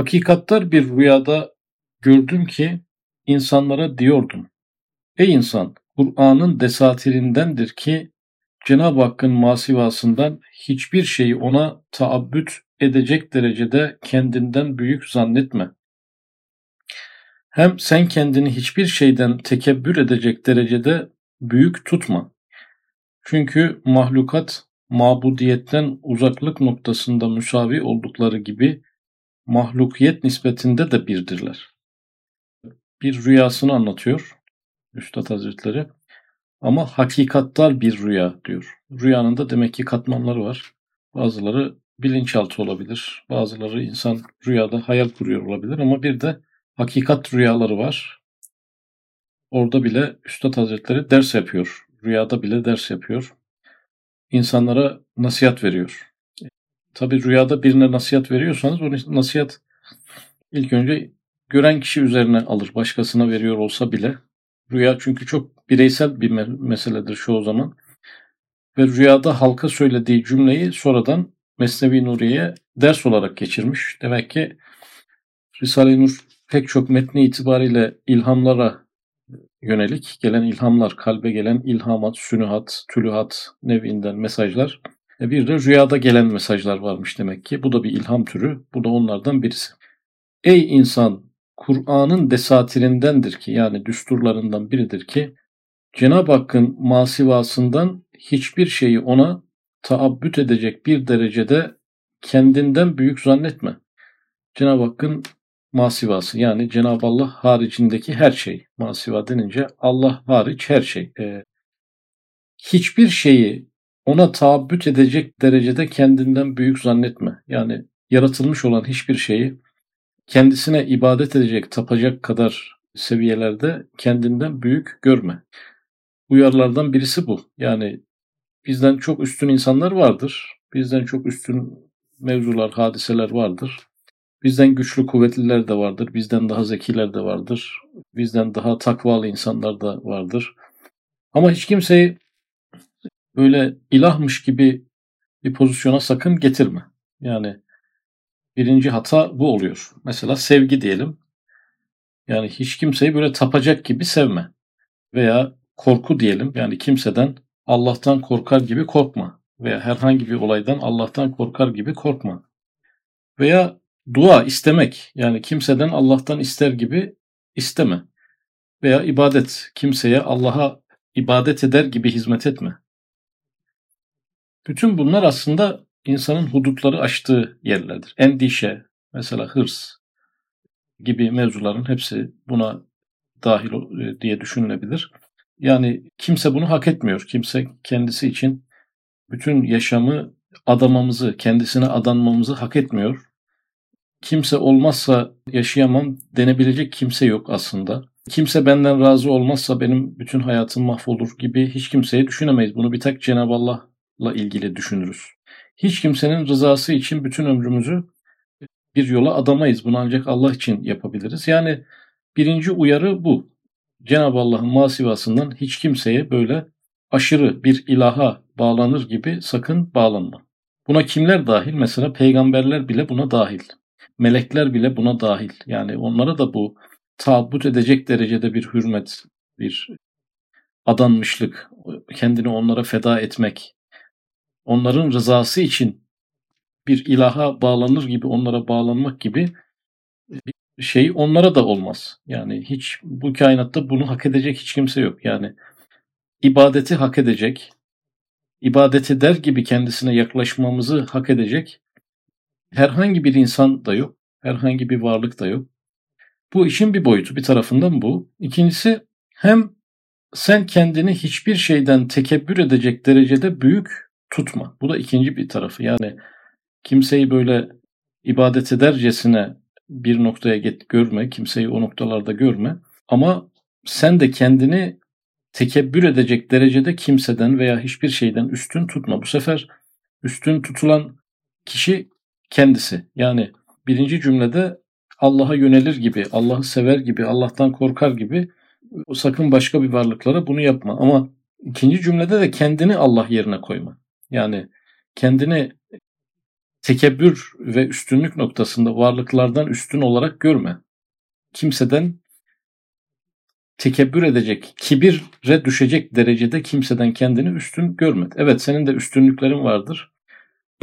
Hakikattar bir rüyada gördüm ki insanlara diyordum: Ey insan, Kur'an'ın desatirinden ki Cenab-ı Hakk'ın masivasından hiçbir şeyi ona taabbüt edecek derecede kendinden büyük zannetme. Hem sen kendini hiçbir şeyden tekebbür edecek derecede büyük tutma. Çünkü mahlukat mabudiyetten uzaklık noktasında müsavi oldukları gibi mahlukiyet nispetinde de birdirler. Bir rüyasını anlatıyor Üstad Hazretleri ama hakikattar bir rüya diyor. Rüyanın da demek ki katmanları var. Bazıları bilinçaltı olabilir, bazıları insan rüyada hayal kuruyor olabilir ama bir de hakikat rüyaları var. Orada bile Üstad Hazretleri ders yapıyor. Rüyada bile ders yapıyor. İnsanlara nasihat veriyor. Tabii rüyada birine nasihat veriyorsanız o nasihat ilk önce gören kişi üzerine alır. Başkasına veriyor olsa bile. Rüya çünkü çok bireysel bir meseledir çoğu zaman. Ve rüyada halka söylediği cümleyi sonradan Mesnevi Nuriye'ye ders olarak geçirmiş. Demek ki Risale-i Nur pek çok metni itibariyle ilhamlara yönelik gelen ilhamlar, kalbe gelen ilhamat, sünuhat, tülühat nevinden mesajlar. Bir de rüyada gelen mesajlar varmış demek ki. Bu da bir ilham türü. Bu da onlardan birisi. Ey insan, Kur'an'ın desatirindendir ki, yani düsturlarından biridir ki, Cenab-ı Hakk'ın masivasından hiçbir şeyi ona taabbüt edecek bir derecede kendinden büyük zannetme. Cenab-ı Hakk'ın masivası, yani Cenab-ı Allah haricindeki her şey. Masiva denince Allah hariç her şey. Hiçbir şeyi ona taabbüt edecek derecede kendinden büyük zannetme. Yani yaratılmış olan hiçbir şeyi kendisine ibadet edecek, tapacak kadar seviyelerde kendinden büyük görme. Uyarılardan birisi bu. Yani bizden çok üstün insanlar vardır. Bizden çok üstün mevzular, hadiseler vardır. Bizden güçlü, kuvvetliler de vardır. Bizden daha zekiler de vardır. Bizden daha takvalı insanlar da vardır. Ama hiç kimseyi böyle ilahmış gibi bir pozisyona sakın getirme. Yani birinci hata bu oluyor. Mesela sevgi diyelim. Yani hiç kimseyi böyle tapacak gibi sevme. Veya korku diyelim. Yani kimseden Allah'tan korkar gibi korkma. Veya herhangi bir olaydan Allah'tan korkar gibi korkma. Veya dua istemek, yani kimseden Allah'tan ister gibi isteme. Veya ibadet, kimseye Allah'a ibadet eder gibi hizmet etme. Bütün bunlar aslında insanın hudutları aştığı yerlerdir. Endişe, mesela hırs gibi mevzuların hepsi buna dahil diye düşünülebilir. Yani kimse bunu hak etmiyor. Kimse kendisi için bütün yaşamı adamamızı, kendisine adanmamızı hak etmiyor. Kimse olmazsa yaşayamam denebilecek kimse yok aslında. Kimse benden razı olmazsa benim bütün hayatım mahvolur gibi hiç kimseyi düşünemeyiz. Bunu bir tek Cenab-ı Allah'la ilgili düşünürüz. Hiç kimsenin rızası için bütün ömrümüzü bir yola adamayız. Bunu ancak Allah için yapabiliriz. Yani birinci uyarı bu. Cenab-ı Allah'ın masivasından hiç kimseye böyle aşırı bir ilaha bağlanır gibi sakın bağlanma. Buna kimler dahil? Mesela peygamberler bile buna dahil. Melekler bile buna dahil. Yani onlara da bu taabbut edecek derecede bir hürmet, bir adanmışlık, kendini onlara feda etmek, onların rızası için bir ilaha bağlanır gibi onlara bağlanmak gibi bir şey onlara da olmaz. Yani hiç bu kainatta bunu hak edecek hiç kimse yok. Yani ibadeti hak edecek, ibadet eder gibi kendisine yaklaşmamızı hak edecek herhangi bir insan da yok. Herhangi bir varlık da yok. Bu işin bir boyutu. Bir tarafından bu. İkincisi, hem sen kendini hiçbir şeyden tekebbür edecek derecede büyük tutma. Bu da ikinci bir tarafı. Yani kimseyi böyle ibadet edercesine bir noktaya görme. Kimseyi o noktalarda görme. Ama sen de kendini tekebbür edecek derecede kimseden veya hiçbir şeyden üstün tutma. Bu sefer üstün tutulan kişi kendisi. Yani birinci cümlede Allah'a yönelir gibi, Allah'ı sever gibi, Allah'tan korkar gibi sakın başka bir varlıklara bunu yapma. Ama ikinci cümlede de kendini Allah yerine koyma. Yani kendini tekebbür ve üstünlük noktasında varlıklardan üstün olarak görme. Kimseden tekebbür edecek, kibire düşecek derecede kimseden kendini üstün görme. Evet, senin de üstünlüklerin vardır.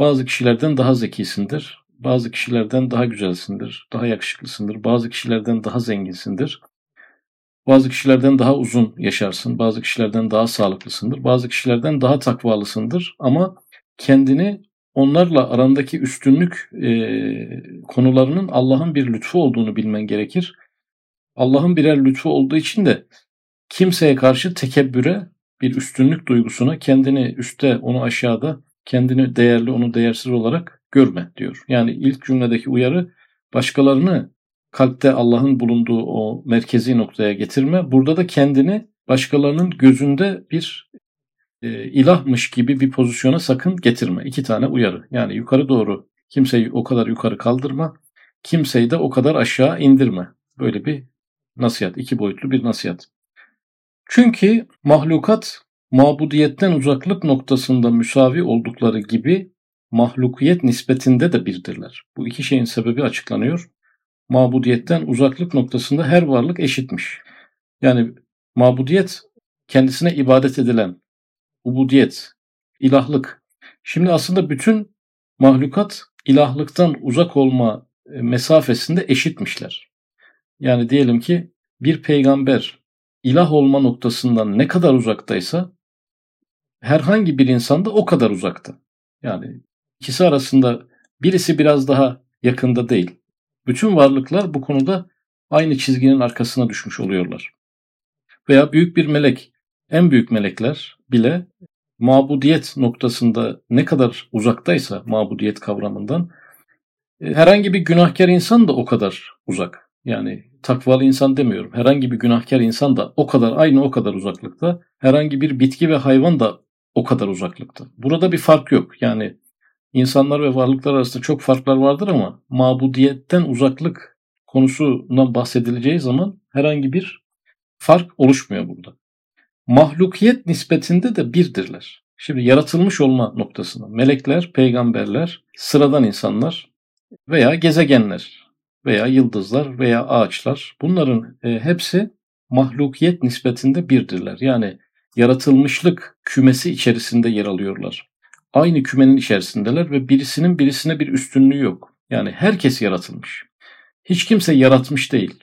Bazı kişilerden daha zekisindir. Bazı kişilerden daha güzelsindir, daha yakışıklısındır. Bazı kişilerden daha zenginsindir. Bazı kişilerden daha uzun yaşarsın. Bazı kişilerden daha sağlıklısındır. Bazı kişilerden daha takvalısındır. Ama kendini onlarla arandaki üstünlük konularının Allah'ın bir lütfu olduğunu bilmen gerekir. Allah'ın birer lütfu olduğu için de kimseye karşı tekebbüre, bir üstünlük duygusuna, kendini üstte, onu aşağıda, kendini değerli, onu değersiz olarak görme diyor. Yani ilk cümledeki uyarı, başkalarını kalpte Allah'ın bulunduğu o merkezi noktaya getirme. Burada da kendini başkalarının gözünde bir ilahmış gibi bir pozisyona sakın getirme. İki tane uyarı. Yani yukarı doğru kimseyi o kadar yukarı kaldırma, kimseyi de o kadar aşağı indirme. Böyle bir nasihat, iki boyutlu bir nasihat. Çünkü mahlukat mabudiyetten uzaklık noktasında müsavi oldukları gibi mahlukiyet nispetinde de birdirler. Bu iki şeyin sebebi açıklanıyor. Mabudiyetten uzaklık noktasında her varlık eşitmiş. Yani mabudiyet kendisine ibadet edilen, ubudiyet, ilahlık. Şimdi aslında bütün mahlukat ilahlıktan uzak olma mesafesinde eşitmişler. Yani diyelim ki bir peygamber ilah olma noktasından ne kadar uzaktaysa herhangi bir insan da o kadar uzakta. Yani ikisi arasında birisi biraz daha yakında değil. Bütün varlıklar bu konuda aynı çizginin arkasına düşmüş oluyorlar. Veya büyük bir melek, en büyük melekler bile mabudiyet noktasında ne kadar uzaktaysa mabudiyet kavramından herhangi bir günahkar insan da o kadar uzak. Yani takvalı insan demiyorum. Herhangi bir günahkar insan da o kadar, aynı o kadar uzaklıkta. Herhangi bir bitki ve hayvan da o kadar uzaklıkta. Burada bir fark yok. Yani İnsanlar ve varlıklar arasında çok farklar vardır ama mabudiyetten uzaklık konusundan bahsedileceği zaman herhangi bir fark oluşmuyor burada. Mahlukiyet nispetinde de birdirler. Şimdi yaratılmış olma noktasında melekler, peygamberler, sıradan insanlar veya gezegenler veya yıldızlar veya ağaçlar, bunların hepsi mahlukiyet nispetinde birdirler. Yani yaratılmışlık kümesi içerisinde yer alıyorlar. Aynı kümenin içerisindeler ve birisinin birisine bir üstünlüğü yok. Yani herkes yaratılmış. Hiç kimse yaratmış değil.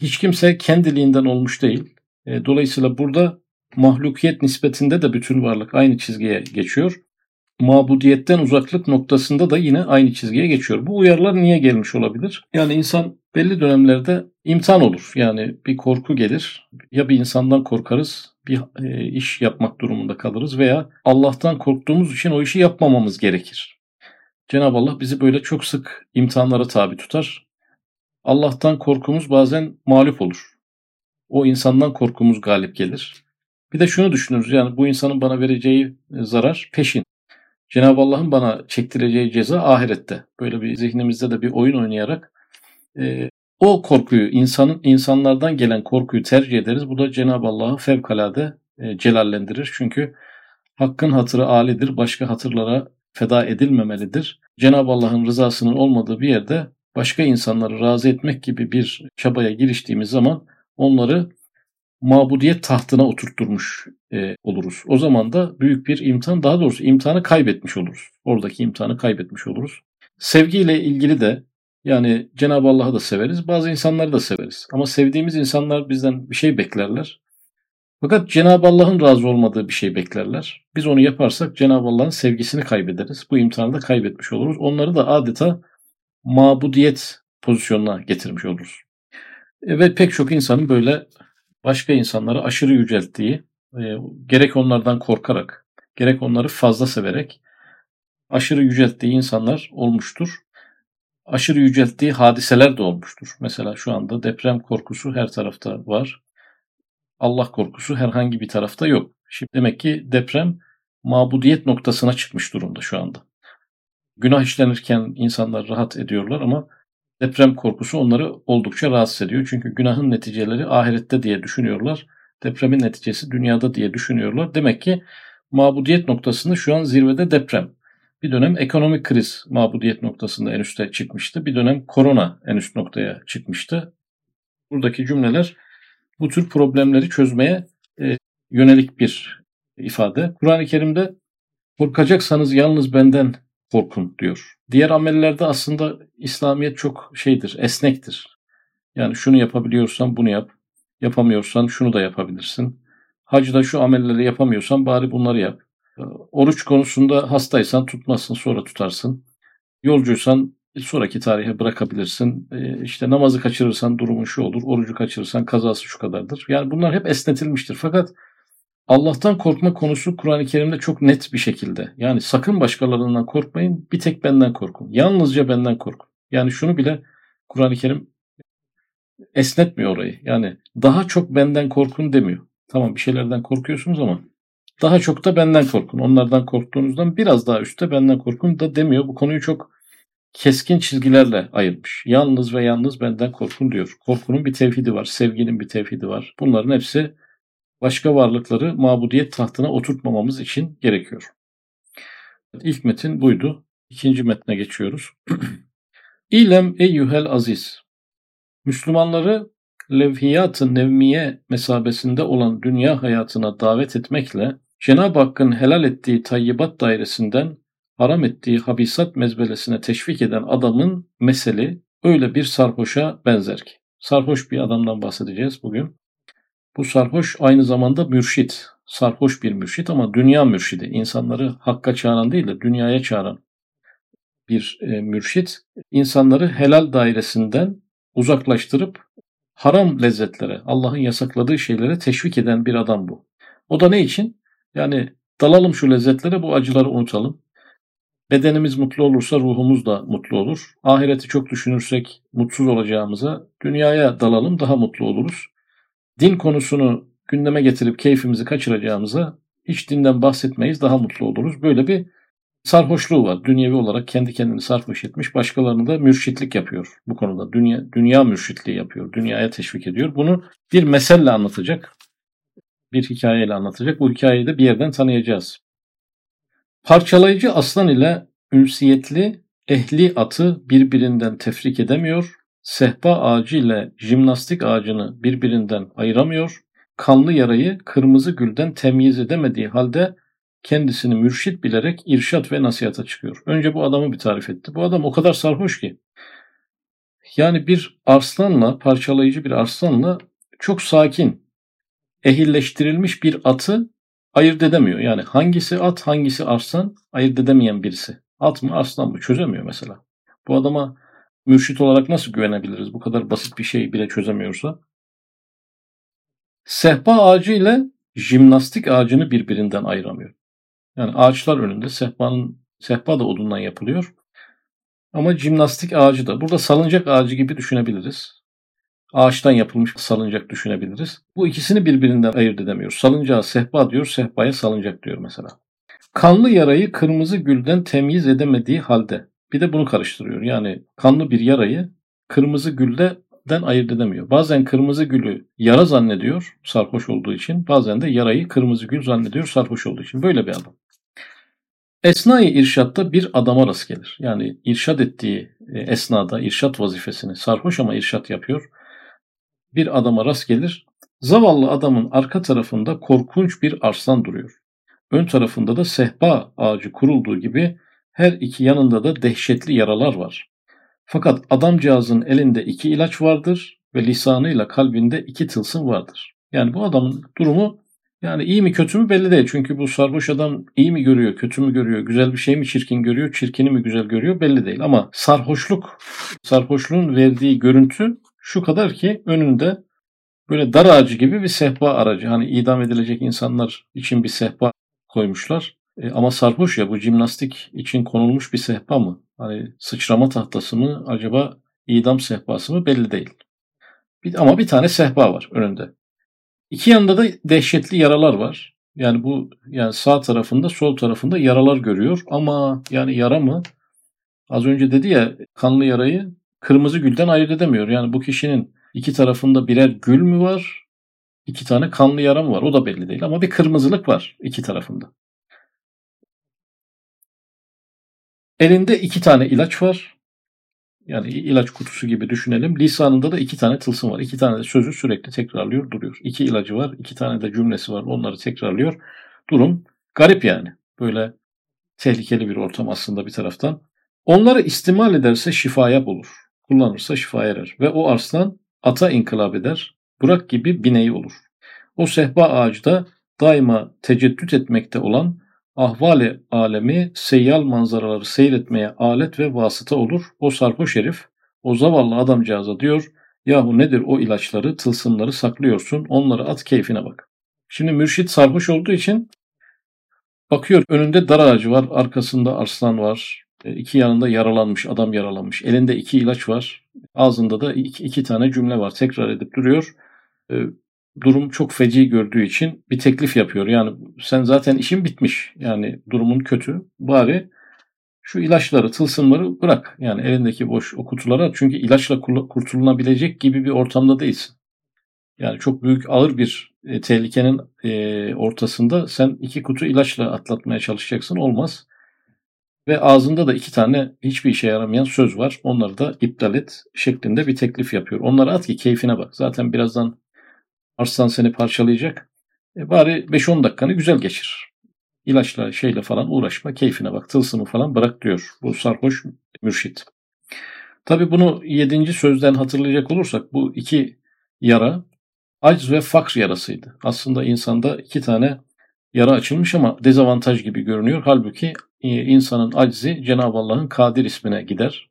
Hiç kimse kendiliğinden olmuş değil. Dolayısıyla burada mahlukiyet nispetinde de bütün varlık aynı çizgiye geçiyor. Mabudiyetten uzaklık noktasında da yine aynı çizgiye geçiyor. Bu uyarılar niye gelmiş olabilir? Yani insan belli dönemlerde imtihan olur. Yani bir korku gelir. Ya bir insandan korkarız, bir iş yapmak durumunda kalırız veya Allah'tan korktuğumuz için o işi yapmamamız gerekir. Cenab-ı Allah bizi böyle çok sık imtihanlara tabi tutar. Allah'tan korkumuz bazen mağlup olur. O insandan korkumuz galip gelir. Bir de şunu düşünürüz, yani bu insanın bana vereceği zarar peşin. Cenab-ı Allah'ın bana çektireceği ceza ahirette. Böyle bir zihnimizde de bir oyun oynayarak o korkuyu, insanlardan gelen korkuyu tercih ederiz. Bu da Cenab-ı Allah'ı fevkalade celallendirir. Çünkü hakkın hatırı âlidir, başka hatırlara feda edilmemelidir. Cenab-ı Allah'ın rızasının olmadığı bir yerde başka insanları razı etmek gibi bir çabaya giriştiğimiz zaman onları mabudiyet tahtına oturtturmuş oluruz. O zaman da büyük bir imtihan, daha doğrusu imtihanı kaybetmiş oluruz. Oradaki imtihanı kaybetmiş oluruz. Sevgiyle ilgili de, yani Cenab-ı Allah'ı da severiz, bazı insanları da severiz. Ama sevdiğimiz insanlar bizden bir şey beklerler. Fakat Cenab-ı Allah'ın razı olmadığı bir şey beklerler. Biz onu yaparsak Cenab-ı Allah'ın sevgisini kaybederiz. Bu imtihanı da kaybetmiş oluruz. Onları da adeta mabudiyet pozisyonuna getirmiş oluruz. Ve pek çok insanın böyle başka insanları aşırı yücelttiği, gerek onlardan korkarak, gerek onları fazla severek aşırı yücelttiği insanlar olmuştur. Aşırı yücelttiği hadiseler de olmuştur. Mesela şu anda deprem korkusu her tarafta var. Allah korkusu herhangi bir tarafta yok. Şimdi demek ki deprem mabudiyet noktasına çıkmış durumda şu anda. Günah işlenirken insanlar rahat ediyorlar ama deprem korkusu onları oldukça rahatsız ediyor. Çünkü günahın neticeleri ahirette diye düşünüyorlar. Depremin neticesi dünyada diye düşünüyorlar. Demek ki mabudiyet noktasında şu an zirvede deprem. Bir dönem ekonomik kriz mabudiyet noktasında en üste çıkmıştı. Bir dönem korona en üst noktaya çıkmıştı. Buradaki cümleler bu tür problemleri çözmeye yönelik bir ifade. Kur'an-ı Kerim'de korkacaksanız yalnız benden korkun diyor. Diğer amellerde aslında İslamiyet çok şeydir, esnektir. Yani şunu yapabiliyorsan bunu yap, yapamıyorsan şunu da yapabilirsin. Hacda şu amelleri yapamıyorsan bari bunları yap. Oruç konusunda hastaysan tutmazsın, sonra tutarsın. Yolcuysan sonraki tarihe bırakabilirsin. İşte namazı kaçırırsan durumun şu olur, orucu kaçırırsan kazası şu kadardır. Yani bunlar hep esnetilmiştir. Fakat Allah'tan korkma konusu Kur'an-ı Kerim'de çok net bir şekilde. Yani sakın başkalarından korkmayın, bir tek benden korkun. Yalnızca benden korkun. Yani şunu bile Kur'an-ı Kerim esnetmiyor orayı. Yani daha çok benden korkun demiyor. Tamam, bir şeylerden korkuyorsunuz ama daha çok da benden korkun. Onlardan korktuğunuzdan biraz daha üstte benden korkun da demiyor. Bu konuyu çok keskin çizgilerle ayırmış. Yalnız ve yalnız benden korkun diyor. Korkunun bir tevhidi var, sevginin bir tevhidi var. Bunların hepsi başka varlıkları mabudiyet tahtına oturtmamamız için gerekiyor. İlk metin buydu. İkinci metne geçiyoruz. İlem eyyuhel aziz. Müslümanları levhiyat-ı nevmiye mesabesinde olan dünya hayatına davet etmekle Cenab-ı Hakk'ın helal ettiği tayyibat dairesinden haram ettiği habisat mezbelesine teşvik eden adamın meseli öyle bir sarhoşa benzer ki. Sarhoş bir adamdan bahsedeceğiz bugün. Bu sarhoş aynı zamanda mürşit. Sarhoş bir mürşit ama dünya mürşidi. İnsanları hakka çağıran değil de dünyaya çağıran bir mürşit. İnsanları helal dairesinden uzaklaştırıp haram lezzetlere, Allah'ın yasakladığı şeylere teşvik eden bir adam bu. O da ne için? Yani dalalım şu lezzetlere, bu acıları unutalım. Bedenimiz mutlu olursa ruhumuz da mutlu olur. Ahireti çok düşünürsek mutsuz olacağımıza dünyaya dalalım, daha mutlu oluruz. Din konusunu gündeme getirip keyfimizi kaçıracağımıza hiç dinden bahsetmeyiz, daha mutlu oluruz. Böyle bir sarhoşluğu var. Dünyevi olarak kendi kendini sarhoş etmiş, başkalarını da mürşitlik yapıyor bu konuda. Dünya mürşitliği yapıyor, dünyaya teşvik ediyor. Bunu bir meselle anlatacak, bir hikayeyle anlatacak. Bu hikayeyi de bir yerden tanıyacağız. Parçalayıcı aslan ile ünsiyetli ehli atı birbirinden tefrik edemiyor. Sehpa ağacı ile jimnastik ağacını birbirinden ayıramıyor. Kanlı yarayı kırmızı gülden temyiz edemediği halde kendisini mürşit bilerek irşat ve nasihata çıkıyor. Önce bu adamı bir tarif etti. Bu adam o kadar sarhoş ki. Yani bir arslanla, parçalayıcı bir arslanla çok sakin, ehilleştirilmiş bir atı ayırt edemiyor. Yani hangisi at, hangisi arslan ayırt edemeyen birisi. At mı, arslan mı çözemiyor mesela. Bu adama mürşit olarak nasıl güvenebiliriz? Bu kadar basit bir şey bile çözemiyorsa. Sehpa ağacı ile jimnastik ağacını birbirinden ayıramıyor. Yani ağaçlar önünde sehpa da odundan yapılıyor. Ama jimnastik ağacı da. Burada salıncak ağacı gibi düşünebiliriz. Ağaçtan yapılmış salıncak düşünebiliriz. Bu ikisini birbirinden ayırt edemiyor. Salıncağa sehpa diyor, sehpaya salıncak diyor mesela. Kanlı yarayı kırmızı gülden temyiz edemediği halde. Bir de bunu karıştırıyor. Yani kanlı bir yarayı kırmızı gülden ayırt edemiyor. Bazen kırmızı gülü yara zannediyor sarhoş olduğu için. Bazen de yarayı kırmızı gül zannediyor sarhoş olduğu için. Böyle bir adam. Esnai irşatta bir adama rast gelir. Yani irşat ettiği esnada irşat vazifesini sarhoş ama irşat yapıyor. Bir adama rast gelir. Zavallı adamın arka tarafında korkunç bir arslan duruyor. Ön tarafında da sehpa ağacı kurulduğu gibi her iki yanında da dehşetli yaralar var. Fakat adamcağızın elinde 2 ilaç vardır ve lisanıyla kalbinde 2 tılsım vardır. Yani bu adamın durumu yani iyi mi kötü mü belli değil. Çünkü bu sarhoş adam iyi mi görüyor, kötü mü görüyor, güzel bir şey mi çirkin görüyor, çirkini mi güzel görüyor belli değil. Ama sarhoşluğun verdiği görüntü şu kadar ki önünde böyle dar ağacı gibi bir sehpa aracı. Hani idam edilecek insanlar için bir sehpa koymuşlar. Ama sarhoş ya, bu jimnastik için konulmuş bir sehpa mı? Hani sıçrama tahtası mı? Acaba idam sehpası mı? Belli değil. Ama bir tane sehpa var önünde. 2 yanında da dehşetli yaralar var. Yani sağ tarafında, sol tarafında yaralar görüyor. Ama yani yara mı? Az önce dedi ya, kanlı yarayı kırmızı gülden ayırt edemiyor. Yani bu kişinin 2 tarafında birer gül mü var? 2 tane kanlı yara mı var? O da belli değil. Ama bir kırmızılık var 2 tarafında. Elinde iki tane ilaç var. Yani ilaç kutusu gibi düşünelim. Lisanında da iki tane tılsım var. İki tane de sözü sürekli tekrarlıyor duruyor. İki ilacı var. İki tane de cümlesi var. Onları tekrarlıyor. Durum garip yani. Böyle tehlikeli bir ortam aslında bir taraftan. Onları istimal ederse şifaya bulur. Kullanırsa şifaya erer. Ve o arslan ata inkılap eder. Burak gibi bineği olur. O sehpa ağacı da daima teceddüt etmekte olan ahvali alemi seyyal manzaraları seyretmeye alet ve vasıta olur. O sarhoş herif, o zavallı adamcağıza diyor, yahu nedir o ilaçları, tılsımları saklıyorsun, onları at keyfine bak. Şimdi mürşit sarhoş olduğu için bakıyor, önünde dar ağacı var, arkasında arslan var, iki yanında yaralanmış, adam yaralanmış, elinde iki ilaç var, ağzında da iki tane cümle var, tekrar edip duruyor. Durum çok feci gördüğü için bir teklif yapıyor. Yani sen zaten işin bitmiş. Yani durumun kötü. Bari şu ilaçları, tılsımları bırak. Yani elindeki boş o kutulara. Çünkü ilaçla kurtulunabilecek gibi bir ortamda değilsin. Yani çok büyük ağır bir tehlikenin ortasında sen iki kutu ilaçla atlatmaya çalışacaksın. Olmaz. Ve ağzında da iki tane hiçbir işe yaramayan söz var. Onları da iptal et şeklinde bir teklif yapıyor. Onları at ki keyfine bak. Zaten birazdan arslan seni parçalayacak. Bari 5-10 dakikanı güzel geçir. İlaçla şeyle falan uğraşma. Keyfine bak. Tılsımı falan bırak diyor. Bu sarhoş mürşit. Tabi bunu 7. sözden hatırlayacak olursak bu iki yara acz ve fakr yarasıydı. Aslında insanda iki tane yara açılmış ama dezavantaj gibi görünüyor. Halbuki insanın aczi Cenab-ı Allah'ın Kadir ismine gider.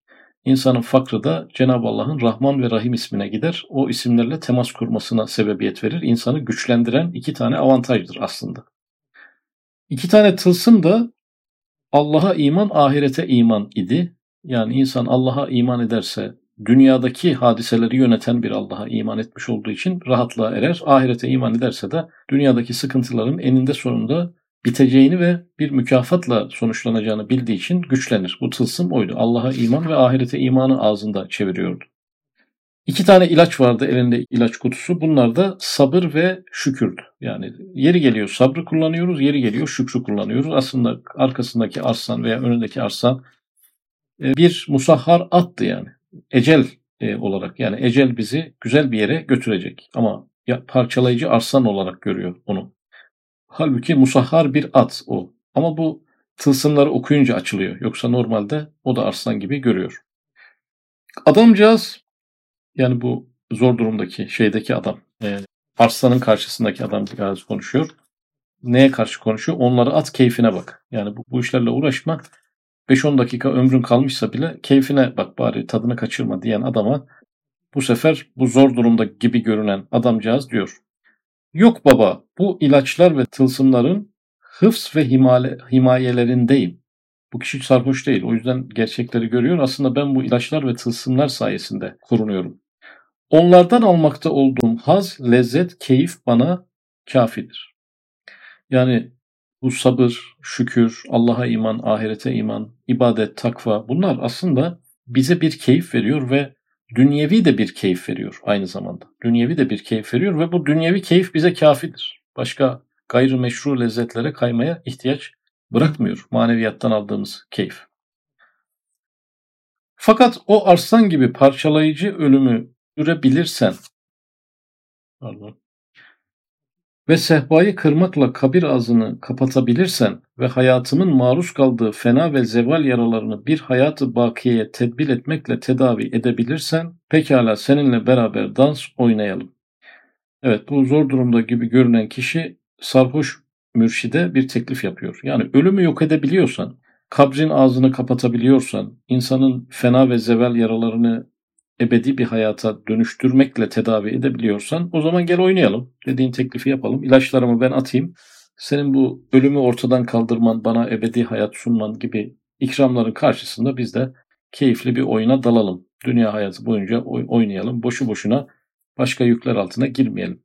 İnsanın fakrı da Cenab-ı Allah'ın Rahman ve Rahim ismine gider. O isimlerle temas kurmasına sebebiyet verir. İnsanı güçlendiren iki tane avantajdır aslında. İki tane tılsım da Allah'a iman, ahirete iman idi. Yani insan Allah'a iman ederse dünyadaki hadiseleri yöneten bir Allah'a iman etmiş olduğu için rahatlığa erer. Ahirete iman ederse de dünyadaki sıkıntıların eninde sonunda biteceğini ve bir mükafatla sonuçlanacağını bildiği için güçlenir. Bu tılsım oydu. Allah'a iman ve ahirete imanı ağzında çeviriyordu. İki tane ilaç vardı elinde ilaç kutusu. Bunlar da sabır ve şükürdü. Yani yeri geliyor sabrı kullanıyoruz, yeri geliyor şükrü kullanıyoruz. Aslında arkasındaki arslan veya önündeki arslan bir musahhar attı yani. Ecel olarak yani ecel bizi güzel bir yere götürecek. Ama parçalayıcı arslan olarak görüyor onu. Halbuki musahhar bir at o. Ama bu tılsımları okuyunca açılıyor. Yoksa normalde o da arslan gibi görüyor. Adamcağız yani bu zor durumdaki şeydeki adam. Arslanın karşısındaki adamcağız konuşuyor. Neye karşı konuşuyor? Onları at keyfine bak. Yani bu işlerle uğraşma. 5-10 dakika ömrün kalmışsa bile keyfine bak bari tadını kaçırma diyen adama bu sefer bu zor durumda gibi görünen adamcağız diyor. Yok baba, bu ilaçlar ve tılsımların hıfz ve himayelerindeyim. Bu kişi sarhoş değil. O yüzden gerçekleri görüyor. Aslında ben bu ilaçlar ve tılsımlar sayesinde korunuyorum. Onlardan almakta olduğum haz, lezzet, keyif bana kafidir. Yani bu sabır, şükür, Allah'a iman, ahirete iman, ibadet, takva bunlar aslında bize bir keyif veriyor ve dünyevi de bir keyif veriyor aynı zamanda. Dünyevi de bir keyif veriyor ve bu dünyevi keyif bize kafidir. Başka gayrimeşru lezzetlere kaymaya ihtiyaç bırakmıyor maneviyattan aldığımız keyif. Fakat o arslan gibi parçalayıcı ölümü sürebilirsen ve sehpayı kırmakla kabir ağzını kapatabilirsen ve hayatımın maruz kaldığı fena ve zeval yaralarını bir hayatı bakiyeye tedbir etmekle tedavi edebilirsen pekala seninle beraber dans oynayalım. Evet bu zor durumda gibi görünen kişi sarhoş mürşide bir teklif yapıyor. Yani ölümü yok edebiliyorsan, kabrin ağzını kapatabiliyorsan, insanın fena ve zeval yaralarını ebedi bir hayata dönüştürmekle tedavi edebiliyorsan o zaman gel oynayalım dediğin teklifi yapalım. İlaçlarımı ben atayım. Senin bu ölümü ortadan kaldırman, bana ebedi hayat sunman gibi ikramların karşısında biz de keyifli bir oyuna dalalım. Dünya hayatı boyunca oynayalım. Boşu boşuna başka yükler altına girmeyelim.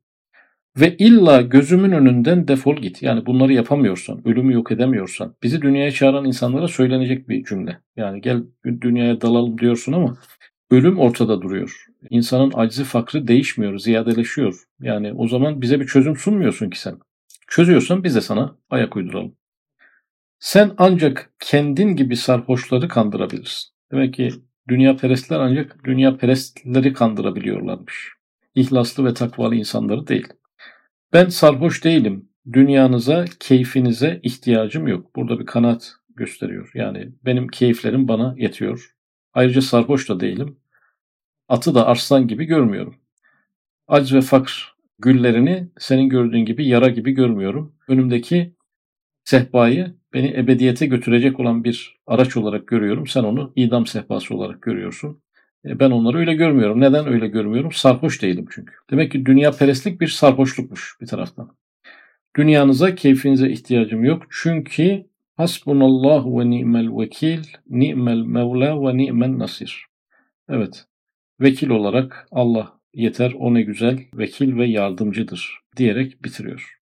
Ve illa gözümün önünden defol git. Yani bunları yapamıyorsan, ölümü yok edemiyorsan, bizi dünyaya çağıran insanlara söylenecek bir cümle. Yani gel dünyaya dalalım diyorsun ama ölüm ortada duruyor. İnsanın aczi fakrı değişmiyor, ziyadeleşiyor. Yani o zaman bize bir çözüm sunmuyorsun ki sen. Çözüyorsan biz de sana ayak uyduralım. Sen ancak kendin gibi sarhoşları kandırabilirsin. Demek ki dünyaperestler ancak dünyaperestleri kandırabiliyorlarmış. İhlaslı ve takvalı insanları değil. Ben sarhoş değilim. Dünyanıza, keyfinize ihtiyacım yok. Burada bir kanaat gösteriyor. Yani benim keyiflerim bana yetiyor. Ayrıca sarhoş da değilim. Atı da arslan gibi görmüyorum. Acz ve fakr güllerini senin gördüğün gibi yara gibi görmüyorum. Önümdeki sehpayı beni ebediyete götürecek olan bir araç olarak görüyorum. Sen onu idam sehpası olarak görüyorsun. Ben onları öyle görmüyorum. Neden öyle görmüyorum? Sarhoş değilim çünkü. Demek ki dünyaperestlik bir sarhoşlukmuş bir taraftan. Dünyanıza, keyfinize ihtiyacım yok. Çünkü hasbunallahu ve ni'mel vekil, ni'mel mevla ve ni'men nasir. Evet, vekil olarak Allah yeter, o ne güzel vekil ve yardımcıdır diyerek bitiriyor.